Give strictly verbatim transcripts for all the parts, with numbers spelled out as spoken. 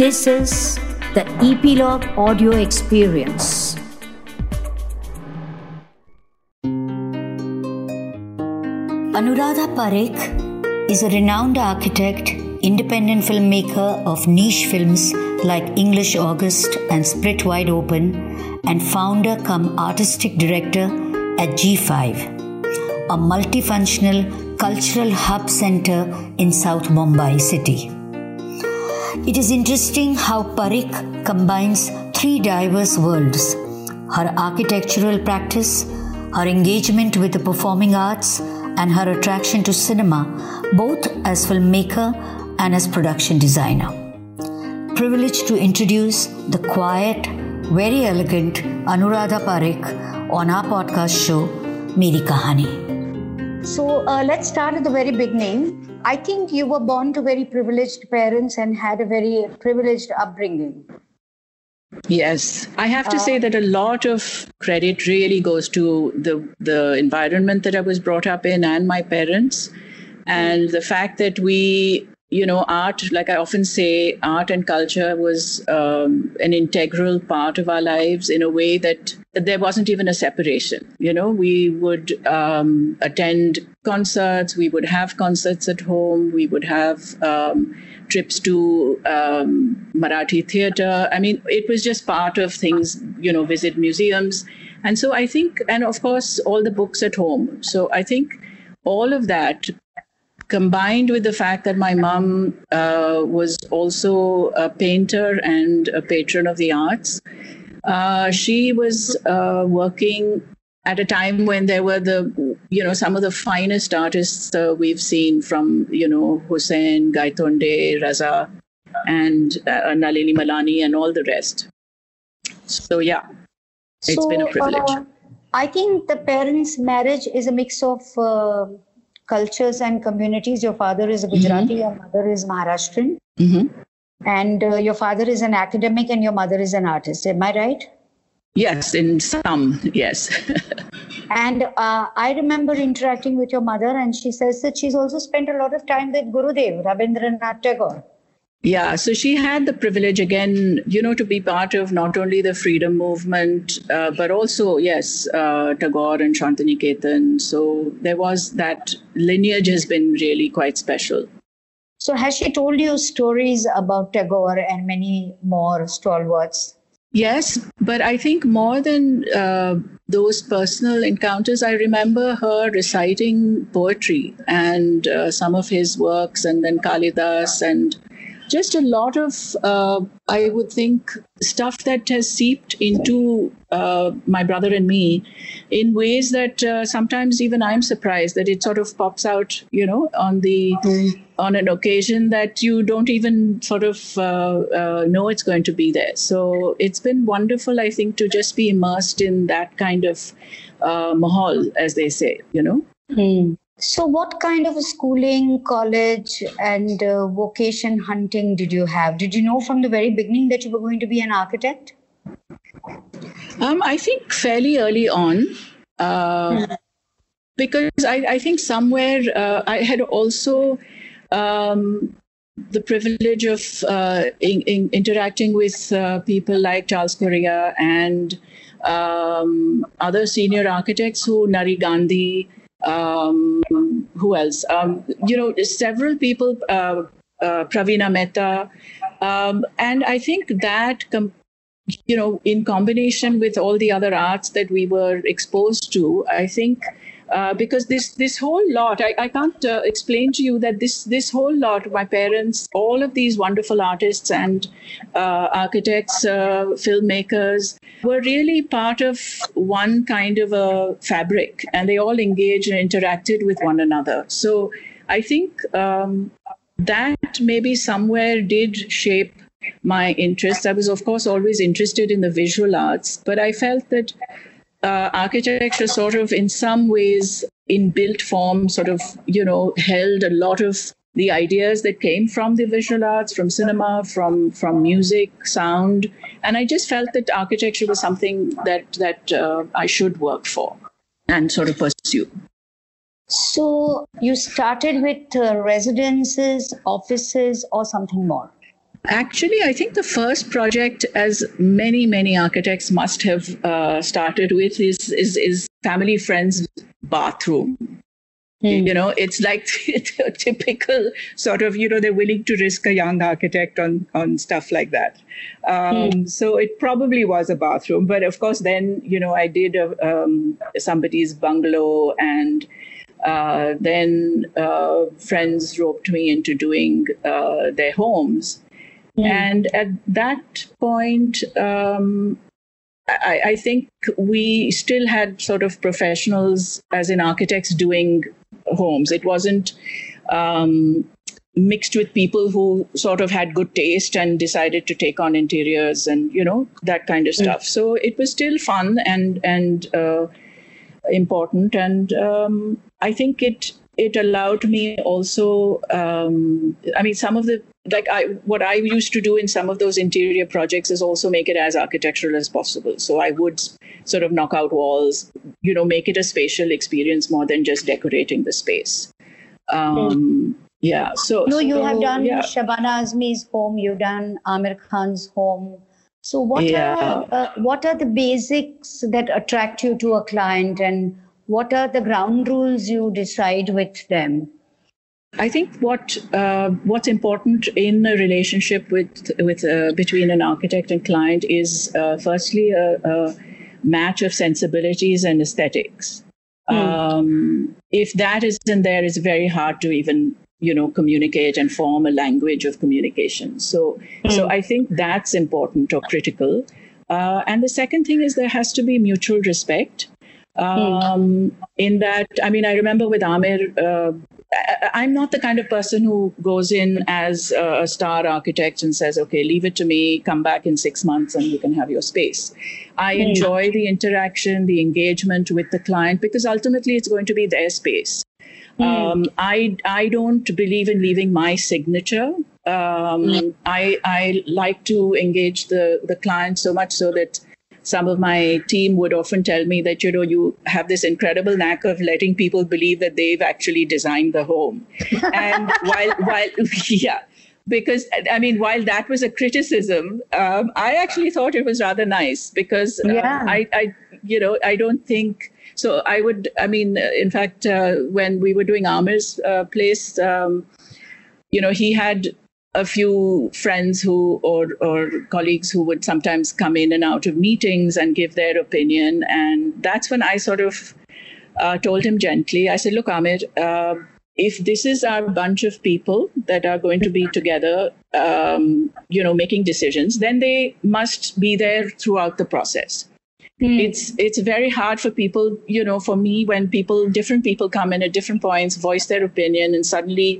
This is the EPLog audio experience. Anuradha Parekh is a renowned architect, independent filmmaker of niche films like English August and Split Wide Open, and founder cum artistic director at G five, a multifunctional cultural hub center in South Mumbai city. It is interesting how Parekh combines three diverse worlds: her architectural practice, her engagement with the performing arts, and her attraction to cinema, both as filmmaker and as production designer. Privileged to introduce the quiet, very elegant Anuradha Parekh on our podcast show, Meri Kahani. So uh, let's start at the very beginning. I think you were born to very privileged parents and had a very privileged upbringing. Yes. I have to uh, say that a lot of credit really goes to the, the environment that I was brought up in and my parents. And the fact that we, you know, art, like I often say, art and culture was um, an integral part of our lives in a way that there wasn't even a separation. You know, we would um, attend concerts, we would have concerts at home, we would have um, trips to um, Marathi theater. I mean, it was just part of things, you know, visit museums. And so I think, and of course, all the books at home. So I think all of that, combined with the fact that my mom uh, was also a painter and a patron of the arts, uh, she was uh, working at a time when there were the, you know, some of the finest artists uh, we've seen from, you know, Hussain, Gaitonde, Raza, and uh, Nalini Malani, and all the rest. So yeah, it's so, been a privilege. Uh, I think the parents' marriage is a mix of Uh... cultures and communities. Your father is a Gujarati, mm-hmm. your mother is Maharashtrian, mm-hmm. and uh, your father is an academic and your mother is an artist. Am I right? Yes, in some, yes. And uh, I remember interacting with your mother, and she says that she's also spent a lot of time with Gurudev, Rabindranath Tagore. Yeah, so she had the privilege again, you know, to be part of not only the freedom movement, uh, but also, yes, uh, Tagore and Shantiniketan. So there was that lineage has been really quite special. So has she told you stories about Tagore and many more stalwarts? Yes, but I think more than uh, those personal encounters, I remember her reciting poetry and uh, some of his works, and then Kalidas, and just a lot of, uh, I would think, stuff that has seeped into uh, my brother and me in ways that uh, sometimes even I'm surprised that it sort of pops out, you know, on the mm-hmm. on an occasion that you don't even sort of uh, uh, know it's going to be there. So it's been wonderful, I think, to just be immersed in that kind of uh, mahal, as they say, you know. Mm. So what kind of schooling, college, and uh, vocation hunting did you have? Did you know from the very beginning that you were going to be an architect? Um, I think fairly early on, uh, because I, I think somewhere uh, I had also um, the privilege of uh, in, in interacting with uh, people like Charles Correa and um, other senior architects who Nari Gandhi, Um, who else? Um, you know, several people, uh, uh, Praveena Mehta. Um, and I think that, com- you know, in combination with all the other arts that we were exposed to, I think uh, because this this whole lot, I, I can't uh, explain to you that this, this whole lot, my parents, all of these wonderful artists and uh, architects, uh, filmmakers, were really part of one kind of a fabric, and they all engaged and interacted with one another. So I think um, that maybe somewhere did shape my interests. I was, of course, always interested in the visual arts, but I felt that uh, architecture sort of in some ways in built form sort of, you know, held a lot of the ideas that came from the visual arts, from cinema, from from music, sound. And I just felt that architecture was something that that uh, I should work for and sort of pursue. So you started with uh, residences, offices, or something more? Actually, I think the first project, as many, many architects must have uh, started with, is, is, is family friends bathroom. Mm. You know, it's like the typical sort of, you know, they're willing to risk a young architect on, on stuff like that. Um, mm. So it probably was a bathroom. But of course, then, you know, I did a, um, somebody's bungalow, and uh, then uh, friends roped me into doing uh, their homes. Mm. And at that point, um, I, I think we still had sort of professionals as in architects doing homes. It wasn't um, mixed with people who sort of had good taste and decided to take on interiors and, you know, that kind of stuff. Mm. So it was still fun and, and uh, important. And um, I think it it allowed me also, um, I mean, some of the, like I, what I used to do in some of those interior projects is also make it as architectural as possible. So I would sort of knock out walls, you know, make it a spatial experience more than just decorating the space. Um, yeah. So, no, so you have done yeah. Shabana Azmi's home, you've done Aamir Khan's home. So what yeah. are uh, what are the basics that attract you to a client, and what are the ground rules you decide with them? I think what uh, what's important in a relationship with with uh, between an architect and client is uh, firstly a, a match of sensibilities and aesthetics. Mm. Um, if that isn't there, it's very hard to even you know communicate and form a language of communication. So mm. so I think that's important or critical. Uh, and the second thing is there has to be mutual respect. Um, mm. In that, I mean, I remember with Aamir. Uh, I'm not the kind of person who goes in as a star architect and says, okay, leave it to me, come back in six months and you can have your space. I mm. enjoy the interaction, the engagement with the client, because ultimately it's going to be their space. Mm. Um, I, I don't believe in leaving my signature. Um, mm. I, I like to engage the, the client so much so that some of my team would often tell me that, you know, you have this incredible knack of letting people believe that they've actually designed the home. And while, while, yeah, because, I mean, while that was a criticism, um, I actually thought it was rather nice because um, yeah. I, I, you know, I don't think, so I would, I mean, in fact, uh, when we were doing Aamir's uh, place, um, you know, he had a few friends who or or colleagues who would sometimes come in and out of meetings and give their opinion. And that's when I sort of uh, told him gently, I said, look, Aamir, uh, if this is our bunch of people that are going to be together, um, you know, making decisions, then they must be there throughout the process. Mm. It's it's very hard for people, you know, for me, when people, different people come in at different points, voice their opinion, and suddenly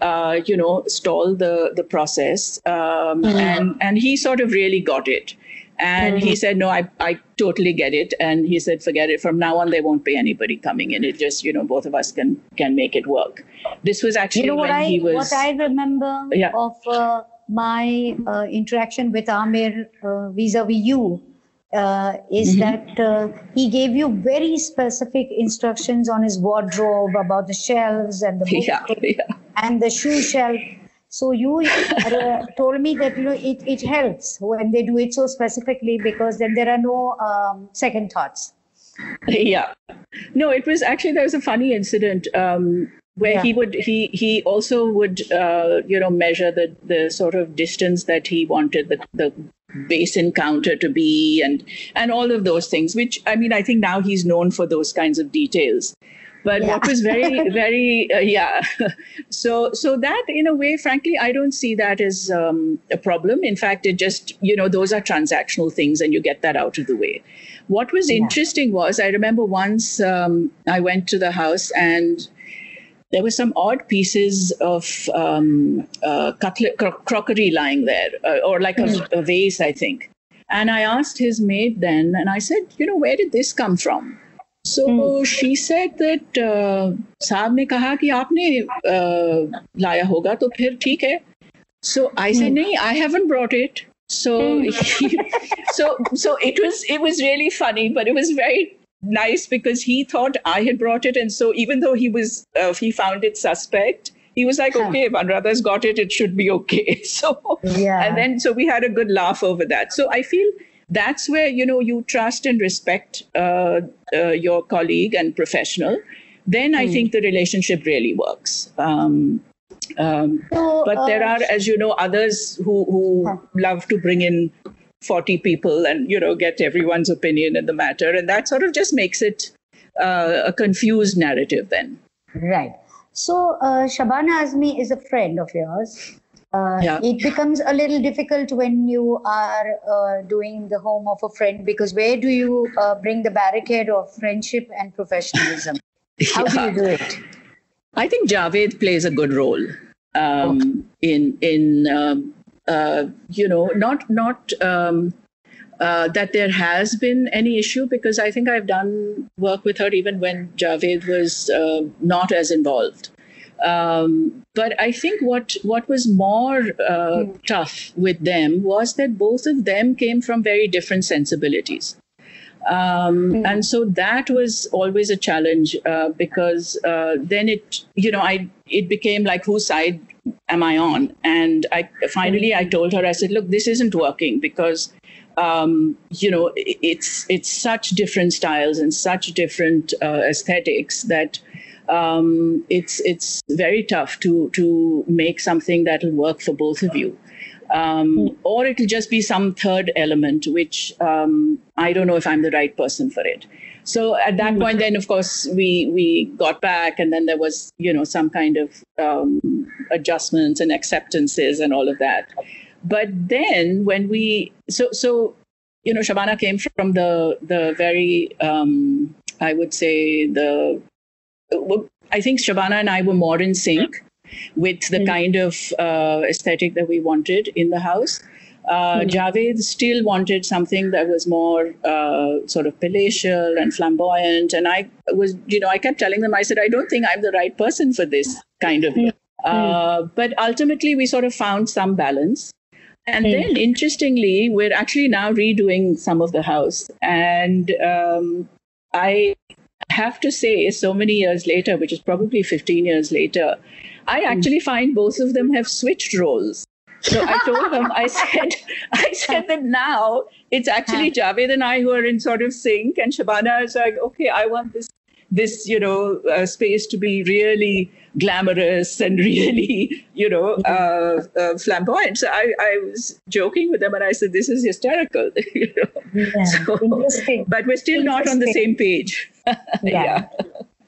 Uh, you know, stall the, the process. Um, mm-hmm. and, and he sort of really got it. And mm-hmm. he said, no, I, I totally get it. And he said, forget it. From now on, there won't be anybody coming in. It just, you know, both of us can, can make it work. This was actually you know, when I, he was... What I remember yeah. of uh, my uh, interaction with Aamir uh, vis-a-vis you uh, is mm-hmm. that uh, he gave you very specific instructions on his wardrobe about the shelves and the book. Yeah, yeah. And the shoe shelf. So you uh, told me that you know it, it helps when they do it so specifically, because then there are no um, second thoughts. Yeah. No, it was actually, there was a funny incident um, where yeah. he would he he also would uh, you know measure the the sort of distance that he wanted the the basin counter to be and and all of those things. Which I mean, I think now he's known for those kinds of details. But yeah. what was very, very, uh, yeah. So, so that in a way, frankly, I don't see that as um, a problem. In fact, it just, you know, those are transactional things and you get that out of the way. What was yeah. interesting was, I remember once um, I went to the house and there were some odd pieces of um, uh, cutlet, cro- crockery lying there uh, or like mm. a, a vase, I think. And I asked his maid then, and I said, you know, where did this come from? So mm. she said that uh, Saab ne kaha ki aapne uh, laya hoga to phir theek hai. So I said, nahi, I haven't brought it. So so so it was it was really funny, but it was very nice because he thought I had brought it, and so even though he was uh, he found it suspect, he was like, okay, if Anuradha's got it, it should be okay. So, yeah. And then, so we had a good laugh over that. So I feel that's where, you know, you trust and respect uh, uh, your colleague and professional. Then I mm. think the relationship really works. Um, um, so, but uh, there are, as you know, others who, who huh. love to bring in forty people and, you know, get everyone's opinion in the matter. And that sort of just makes it uh, a confused narrative then. Right. So uh, Shabana Azmi is a friend of yours. Uh, yeah. It becomes a little difficult when you are uh, doing the home of a friend, because where do you uh, bring the barricade of friendship and professionalism? How yeah. do you do it? I think Javed plays a good role um, okay. in, in um, uh, you know, not, not um, uh, that there has been any issue, because I think I've done work with her even when Javed was uh, not as involved. Um, but I think what, what was more uh, mm. tough with them was that both of them came from very different sensibilities. Um, mm. And so that was always a challenge uh, because uh, then it, you know, I it became like, whose side am I on? And I finally mm. I told her, I said, look, this isn't working because, um, you know, it's it's such different styles and such different uh, aesthetics that um, it's it's very tough to to make something that'll work for both of you. Um, mm. Or it'll just be some third element, which um, I don't know if I'm the right person for it. So at that mm. point, then, of course, we we got back, and then there was, you know, some kind of um, adjustments and acceptances and all of that. But then when we so so, you know, Shabana came from the the very um, I would say the I think Shabana and I were more in sync with the mm. kind of uh, aesthetic that we wanted in the house. Uh, mm. Javed still wanted something that was more uh, sort of palatial and flamboyant. And I was, you know, I kept telling them, I said, I don't think I'm the right person for this kind of. Mm. Uh, but ultimately, we sort of found some balance. And mm. then interestingly, we're actually now redoing some of the house. And um, I have to say, so many years later, which is probably fifteen years later, I actually find both of them have switched roles. So I told them, I said, I said that now it's actually Javed and I who are in sort of sync, and Shabana is like, okay, I want this, this, you know, uh, space to be really glamorous and really, you know, uh, uh, flamboyant. So I, I was joking with them, and I said, this is hysterical. You know? Yeah, so, but we're still not on the same page. yeah. yeah.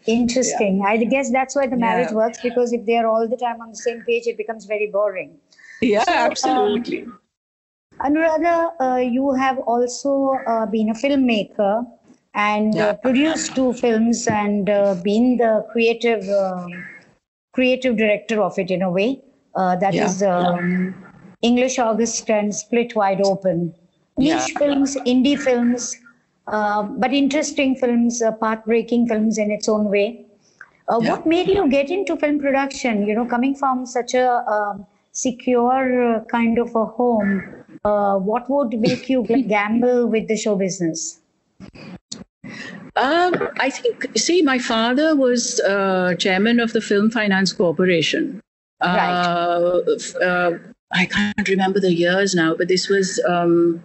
Interesting. Yeah. I guess that's why the marriage yeah. works, because if they are all the time on the same page, it becomes very boring. Yeah, so, absolutely. Um, Anuradha, uh, you have also uh, been a filmmaker and yeah. uh, produced two films and uh, been the creative uh, creative director of it in a way. Uh, that yeah. is um, yeah. English August and Split Wide Open. Niche yeah. films, indie films. Uh, but interesting films, uh, path-breaking films in its own way. Uh, yeah. What made you get into film production? You know, coming from such a uh, secure uh, kind of a home, uh, what would make you gamble with the show business? Um, I think, see, my father was uh, chairman of the Film Finance Corporation. Uh, right. Uh, I can't remember the years now, but this was... Um,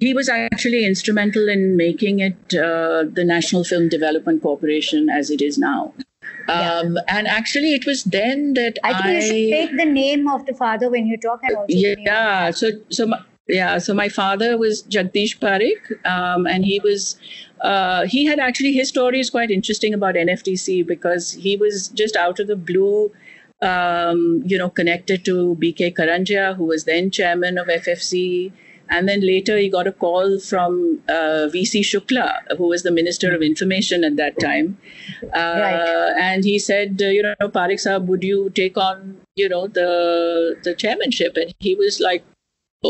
He was actually instrumental in making it uh, the National Film Development Corporation as it is now. Um, yeah. And actually, it was then that I... I think you should take the name of the father when you talk. And also yeah, so, so my, yeah, so my father was Jagdish Parikh, um, and he was... Uh, he had actually... His story is quite interesting about N F D C, because he was just out of the blue, um, you know, connected to B K Karanjia, who was then chairman of F F C. And then later he got a call from uh, V C Shukla, who was the Minister of Information at that time. Uh, right. And he said, uh, you know, Parikh Sahab, would you take on, you know, the the chairmanship? And he was like,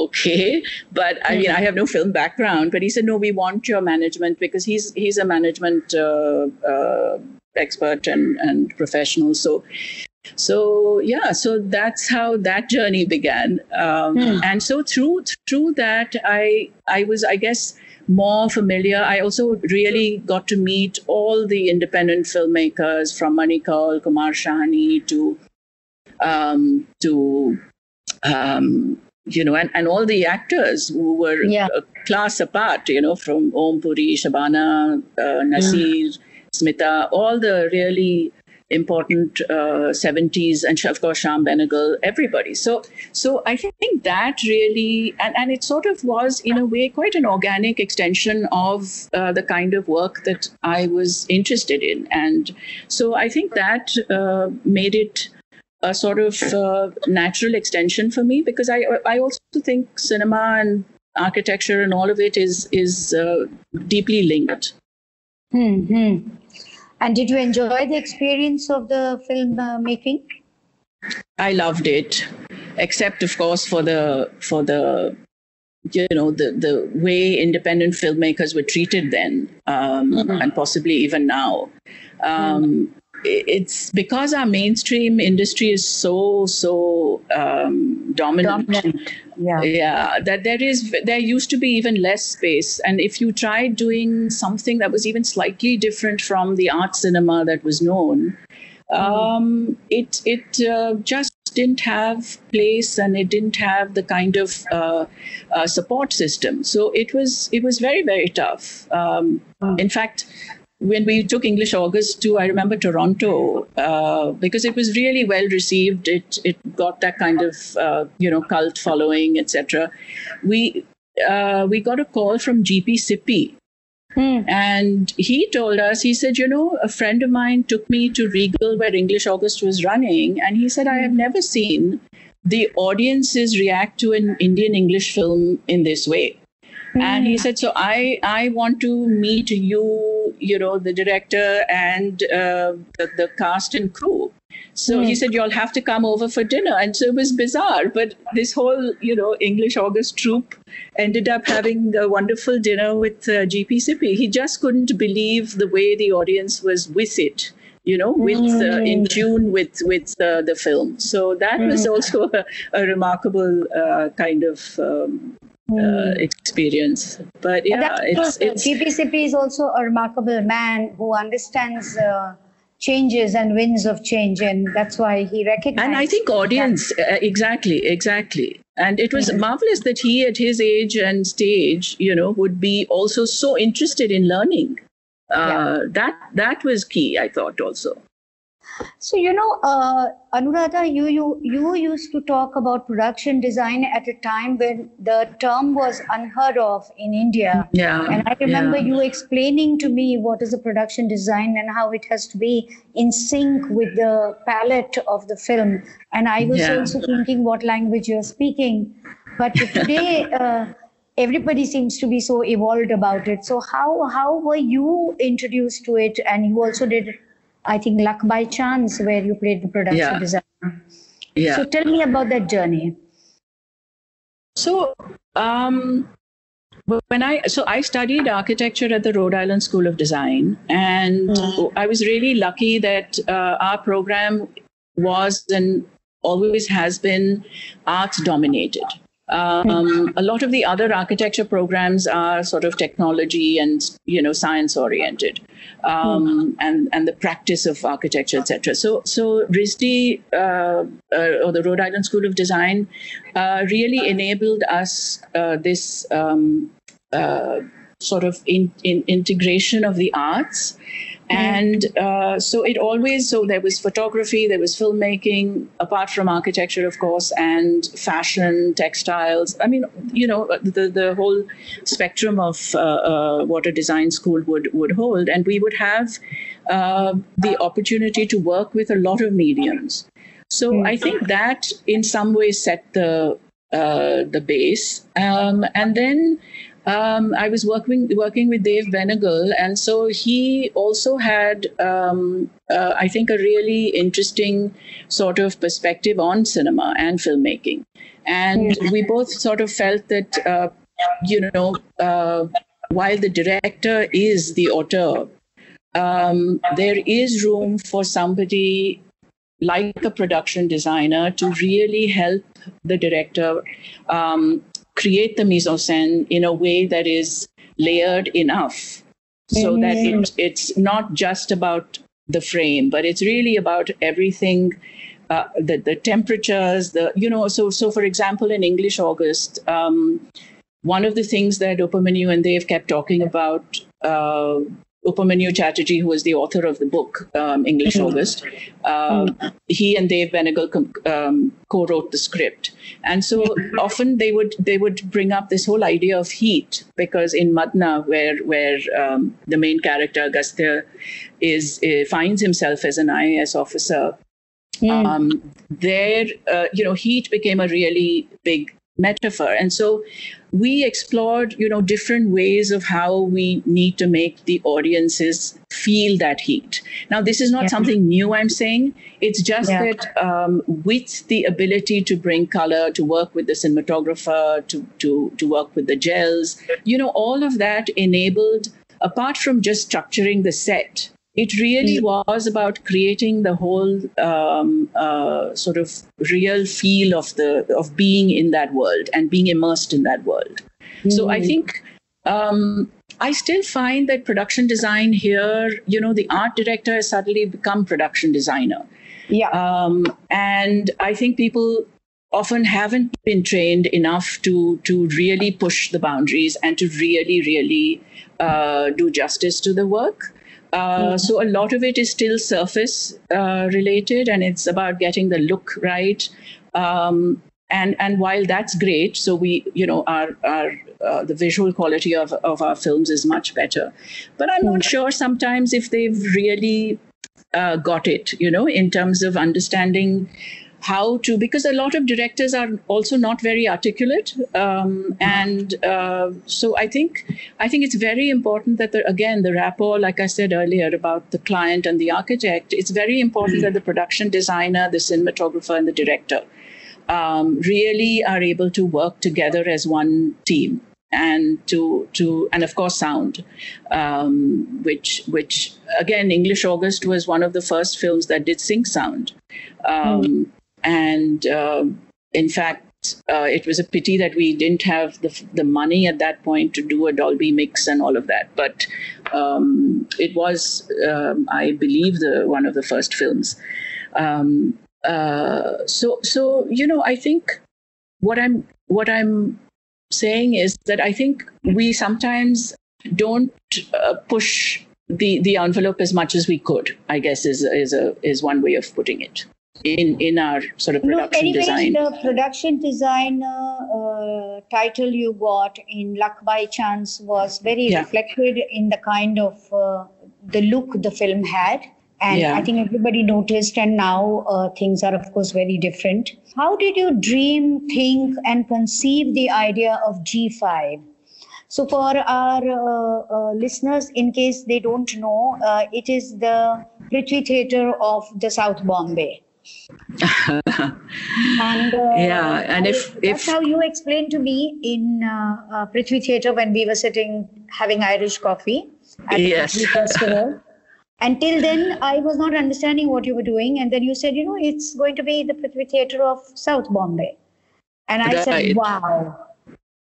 okay, but I mean, I have no film background. But he said, no, we want your management, because he's he's a management uh, uh, expert and, and professional. So. So, yeah, so that's how that journey began. Um, mm. And so through through that, I I was, I guess, more familiar. I also really got to meet all the independent filmmakers, from Manikal, Kumar Shahani to um, to, um, you know, and, and all the actors who were yeah. a class apart, you know, from Om Puri, Shabana, uh, Naseer, yeah. Smita, all the really important uh, seventies, and of course Shyam Benegal, everybody. So, so I think that really, and, and it sort of was in a way quite an organic extension of uh, the kind of work that I was interested in, and so I think that uh, made it a sort of uh, natural extension for me, because I I also think cinema and architecture and all of it is is uh, deeply linked. Mm-hmm. And did you enjoy the experience of the film uh, making? I loved it, except of course for the for the you know the the way independent filmmakers were treated then, um, mm-hmm. and possibly even now. Um, mm-hmm. It's because our mainstream industry is so so um, dominant. dominant. Yeah, yeah. That there is there used to be even less space, and if you tried doing something that was even slightly different from the art cinema that was known, mm. um, it it uh, just didn't have place, and it didn't have the kind of uh, uh, support system. So it was it was very very tough. Um, mm. In fact, when we took English August to, I remember, Toronto, uh, because it was really well received. It it got that kind of, uh, you know, cult following, et cetera. We uh, we got a call from G P Sippy. Hmm. And he told us, he said, you know, a friend of mine took me to Regal where English August was running. And he said, I have never seen the audiences react to an Indian English film in this way. And he said, so I, I want to meet you, you know, the director and uh, the, the cast and crew. So mm. he said, you'll have to come over for dinner. And so it was bizarre. But this whole, you know, English August troupe ended up having a wonderful dinner with uh, G P Sippy. He just couldn't believe the way the audience was with it, you know, with uh, in tune with with uh, the film. So that mm. was also a, a remarkable uh, kind of um Uh, experience, but yeah, it's, it's G P Sippy is also a remarkable man who understands uh, changes and winds of change, and that's why he recognized. And I think audience, uh, exactly, exactly. And it was mm-hmm. marvelous that he, at his age and stage, you know, would be also so interested in learning. Uh, yeah. That that was key, I thought, also. So, you know, uh, Anuradha, you, you you used to talk about production design at a time when the term was unheard of in India. Yeah. And I remember yeah. you explaining to me what is a production design and how it has to be in sync with the palette of the film. And I was yeah. also thinking what language you're speaking. But today, uh, everybody seems to be so evolved about it. So how, how were you introduced to it? And you also did, I think, Luck by Chance, where you played the production yeah. designer. Yeah. So tell me about that journey. So um, when I so I studied architecture at the Rhode Island School of Design, and mm. I was really lucky that uh, our program was and always has been arts dominated. Um, a lot of the other architecture programs are sort of technology and, you know, science oriented, um, mm. and, and the practice of architecture, et cetera. So, so RISD uh, uh, or the Rhode Island School of Design uh, really enabled us uh, this um, uh, sort of in, in integration of the arts. And uh, so it always, so there was photography, there was filmmaking, apart from architecture, of course, and fashion, textiles. I mean, you know, the, the whole spectrum of uh, uh, what a design school would, would hold. And we would have uh, the opportunity to work with a lot of mediums. So I think that in some ways set the, uh, the base. Um, and then Um, I was working working with Dave Benegal, and so he also had, um, uh, I think, a really interesting sort of perspective on cinema and filmmaking. And we both sort of felt that, uh, you know, uh, while the director is the auteur, um, there is room for somebody like a production designer to really help the director um, create the mise en scène in a way that is layered enough so that it, it's not just about the frame, but it's really about everything uh, the, the temperatures, the, you know, so, so for example, in English August, um, one of the things that Upamanyu and Dave kept talking about, uh, Upamanyu Chatterjee, who was the author of the book, um, English August, uh, he and Dave Benegal com- um, co-wrote the script. And so often they would they would bring up this whole idea of heat, because in Madna, where where um, the main character, Agastya, is, uh, finds himself as an I A S officer, mm. um, there, uh, you know, heat became a really big metaphor. And so we explored, you know, different ways of how we need to make the audiences feel that heat. Now, this is not yeah. something new I'm saying. It's just yeah. that um, with the ability to bring color, to work with the cinematographer, to, to, to work with the gels, you know, all of that enabled, apart from just structuring the set, it really was about creating the whole um, uh, sort of real feel of the of being in that world and being immersed in that world. Mm. So I think um, I still find that production design here, you know, the art director has suddenly become production designer. Yeah. Um, and I think people often haven't been trained enough to to really push the boundaries and to really, really uh, do justice to the work. Uh, so a lot of it is still surface uh, related, and it's about getting the look right. Um, and and while that's great, so we, you know, our our uh, the visual quality of of our films is much better. But I'm not sure sometimes if they've really uh, got it, you know, in terms of understanding how to, because a lot of directors are also not very articulate. Um, and uh, so I think I think it's very important that, the, again, the rapport, like I said earlier about the client and the architect, it's very important that the production designer, the cinematographer and the director um, really are able to work together as one team, and to to and of course sound, um, which which again, English August was one of the first films that did sync sound. Um, mm. And uh, in fact, uh, it was a pity that we didn't have the the money at that point to do a Dolby mix and all of that. But um, it was, um, I believe, the one of the first films. Um, uh, so, so you know, I think what I'm what I'm saying is that I think we sometimes don't uh, push the the envelope as much as we could. I guess is is a is one way of putting it. In in our sort of production no, design. The production design uh, title you got in Luck by Chance was very yeah. reflected in the kind of uh, the look the film had. And yeah. I think everybody noticed, and now uh, things are, of course, very different. How did you dream, think and conceive the idea of G five? So for our uh, uh, listeners, in case they don't know, uh, it is the Prithvi Theatre of the South Bombay. and, uh, yeah, and if, that's if, how you explained to me in uh, uh, Prithvi Theatre when we were sitting having Irish coffee at yes. the festival. Until then, I was not understanding what you were doing, and then you said, you know, it's going to be the Prithvi Theatre of South Bombay, and I right. said, wow.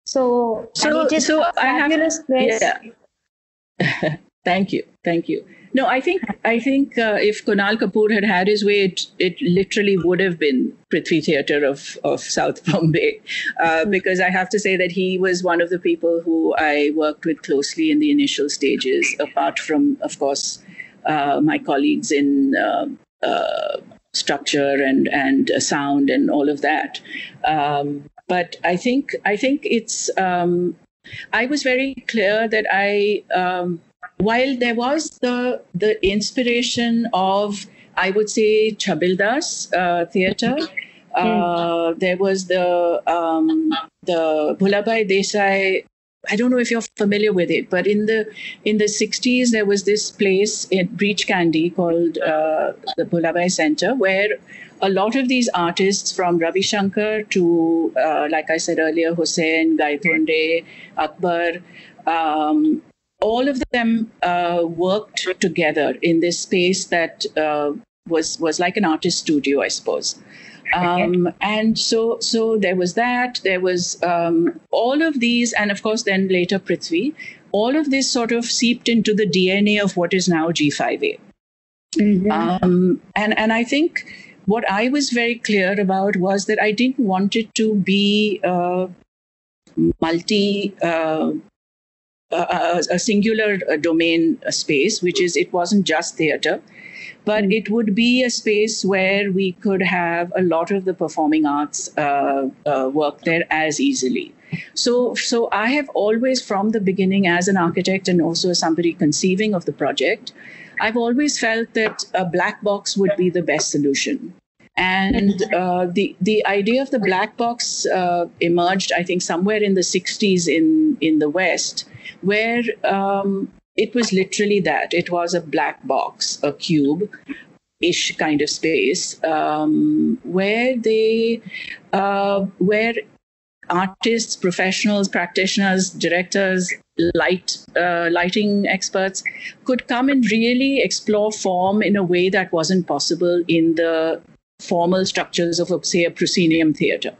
So, so it is so a fabulous place. Yeah. Thank you, thank you. No, I think I think uh, if Kunal Kapoor had had his way, it, it literally would have been Prithvi Theatre of, of South Bombay, uh, because I have to say that he was one of the people who I worked with closely in the initial stages, apart from, of course, uh, my colleagues in uh, uh, structure and, and sound and all of that. Um, but I think, I think it's, um, I was very clear that I... Um, While there was the the inspiration of, I would say, Chabildas uh, theatre, uh, there was the um, the Bhulabhai Desai. I don't know if you're familiar with it, but in the in the sixties there was this place in Breach Candy called uh, the Bhulabhai Centre, where a lot of these artists, from Ravi Shankar to, uh, like I said earlier, Hussain, Gaitonde, Akbar. Um, All of them uh, worked together in this space that uh, was was like an artist studio, I suppose. Um, and so so there was that. There was um, all of these. And of course, then later Prithvi, all of this sort of seeped into the D N A of what is now G five A. Mm-hmm. Um, and, and I think what I was very clear about was that I didn't want it to be uh, multi, uh, a, a singular domain space, which is it wasn't just theater, but mm-hmm. it would be a space where we could have a lot of the performing arts uh, uh, work there as easily. So, so I have always, from the beginning, as an architect and also as somebody conceiving of the project, I've always felt that a black box would be the best solution. And uh, the the idea of the black box uh, emerged, I think, somewhere in the sixties in, in the West, where um, it was literally that. It was a black box, a cube-ish kind of space, um, where they, uh, where artists, professionals, practitioners, directors, light uh, lighting experts could come and really explore form in a way that wasn't possible in the formal structures of, say, a proscenium theater.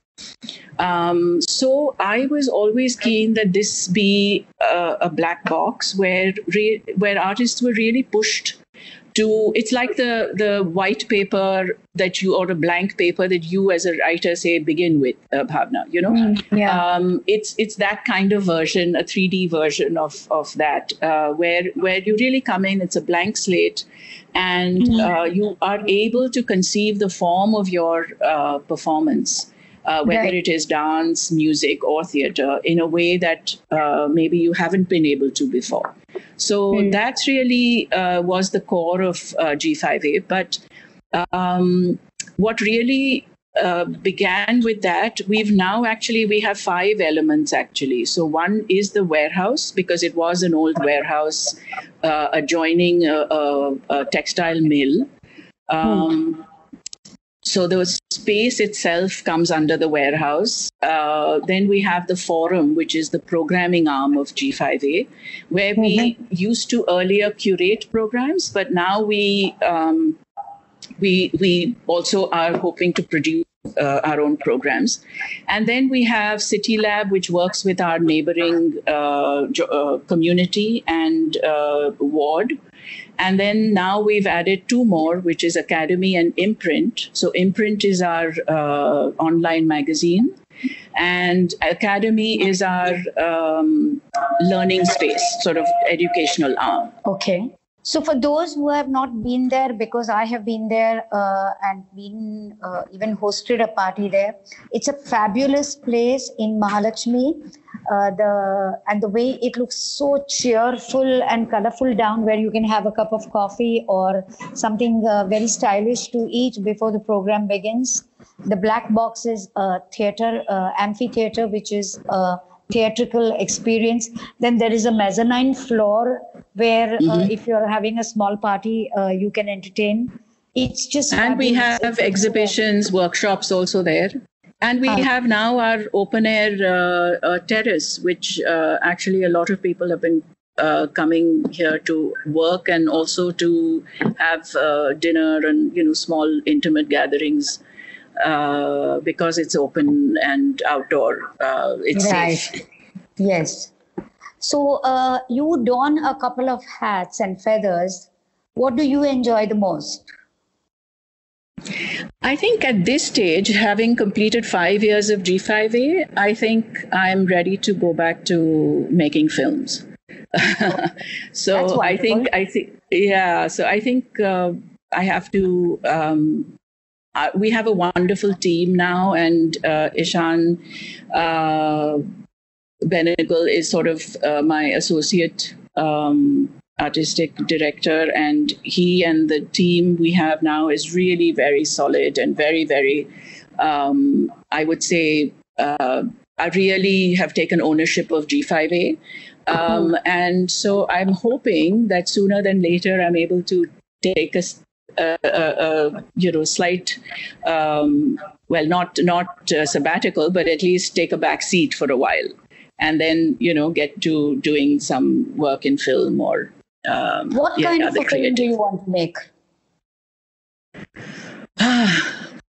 Um, so I was always keen that this be a, a black box where re- where artists were really pushed to, it's like the, the white paper that you, or a blank paper that you as a writer say, begin with, uh, Bhavna, you know, mm, yeah. um, it's it's that kind of version, a three D version of, of that, uh, where, where you really come in, it's a blank slate, and mm. uh, you are able to conceive the form of your uh, performance, uh, whether right. it is dance, music, or theater, in a way that uh, maybe you haven't been able to before. So mm. that's really uh, was the core of uh, G five A. But um, what really uh, began with that, we've now actually, we have five elements actually. So one is the warehouse, because it was an old warehouse uh, adjoining a, a, a textile mill. Um, mm. So the space itself comes under the warehouse. Uh, then we have the forum, which is the programming arm of G five A, where mm-hmm. we used to earlier curate programs, but now we um, we we also are hoping to produce uh, our own programs. And then we have City Lab, which works with our neighboring uh, uh, community and uh, ward. And then now we've added two more, which is Academy and Imprint. So Imprint is our uh, online magazine, and Academy is our um, learning space, sort of educational arm. Okay. So for those who have not been there, because I have been there uh, and been uh, even hosted a party there, it's a fabulous place in Mahalakshmi. Uh, the and the way it looks so cheerful and colorful down, where you can have a cup of coffee or something uh, very stylish to eat before the program begins. The black box is a theater, uh, amphitheater, which is a theatrical experience. Then there is a mezzanine floor where mm-hmm. uh, if you're having a small party, uh, you can entertain. It's just and fabulous. We have exhibitions, workshops also there. And we have now our open air uh, uh, terrace, which uh, actually a lot of people have been uh, coming here to work and also to have uh, dinner and, you know, small intimate gatherings uh, because it's open and outdoor. Uh, it's right. safe. Yes. So uh, you don a couple of hats and feathers. What do you enjoy the most? I think at this stage, having completed five years of G five A, I think I'm ready to go back to making films. so I think, I think, yeah, so I think uh, I have to, um, uh, we have a wonderful team now, and uh, Ishan uh, Benegal is sort of uh, my associate um artistic director, and he and the team we have now is really very solid and very, very, um, I would say, uh, I really have taken ownership of G five A. Um, and so I'm hoping that sooner than later, I'm able to take a, a, a, a you know, slight, um, well, not, not uh, sabbatical, but at least take a back seat for a while, and then, you know, get to doing some work in film or Um, what yeah, kind of a film do you want to make?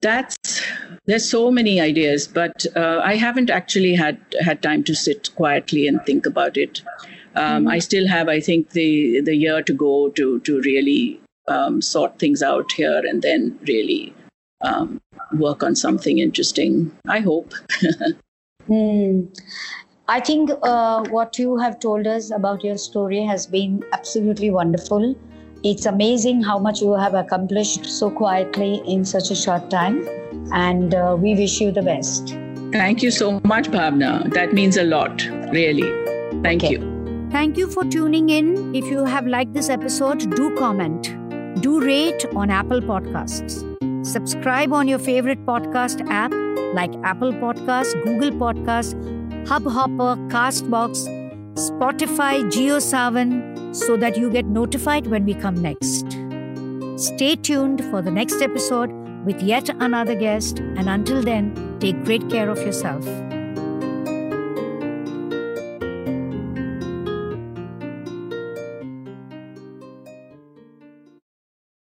That's there's so many ideas, but uh, I haven't actually had had time to sit quietly and think about it. Um, mm-hmm. I still have, I think, the the year to go to to really um, sort things out here and then really um, work on something interesting, I hope. Hmm. I think uh, what you have told us about your story has been absolutely wonderful. It's amazing how much you have accomplished so quietly in such a short time. And uh, we wish you the best. Thank you so much, Bhavna. That means a lot, really. Thank okay. you. Thank you for tuning in. If you have liked this episode, do comment. Do rate on Apple Podcasts. Subscribe on your favorite podcast app like Apple Podcasts, Google Podcasts, Hubhopper, CastBox, Spotify, JioSaavn, so that you get notified when we come next. Stay tuned for the next episode with yet another guest, and until then, take great care of yourself.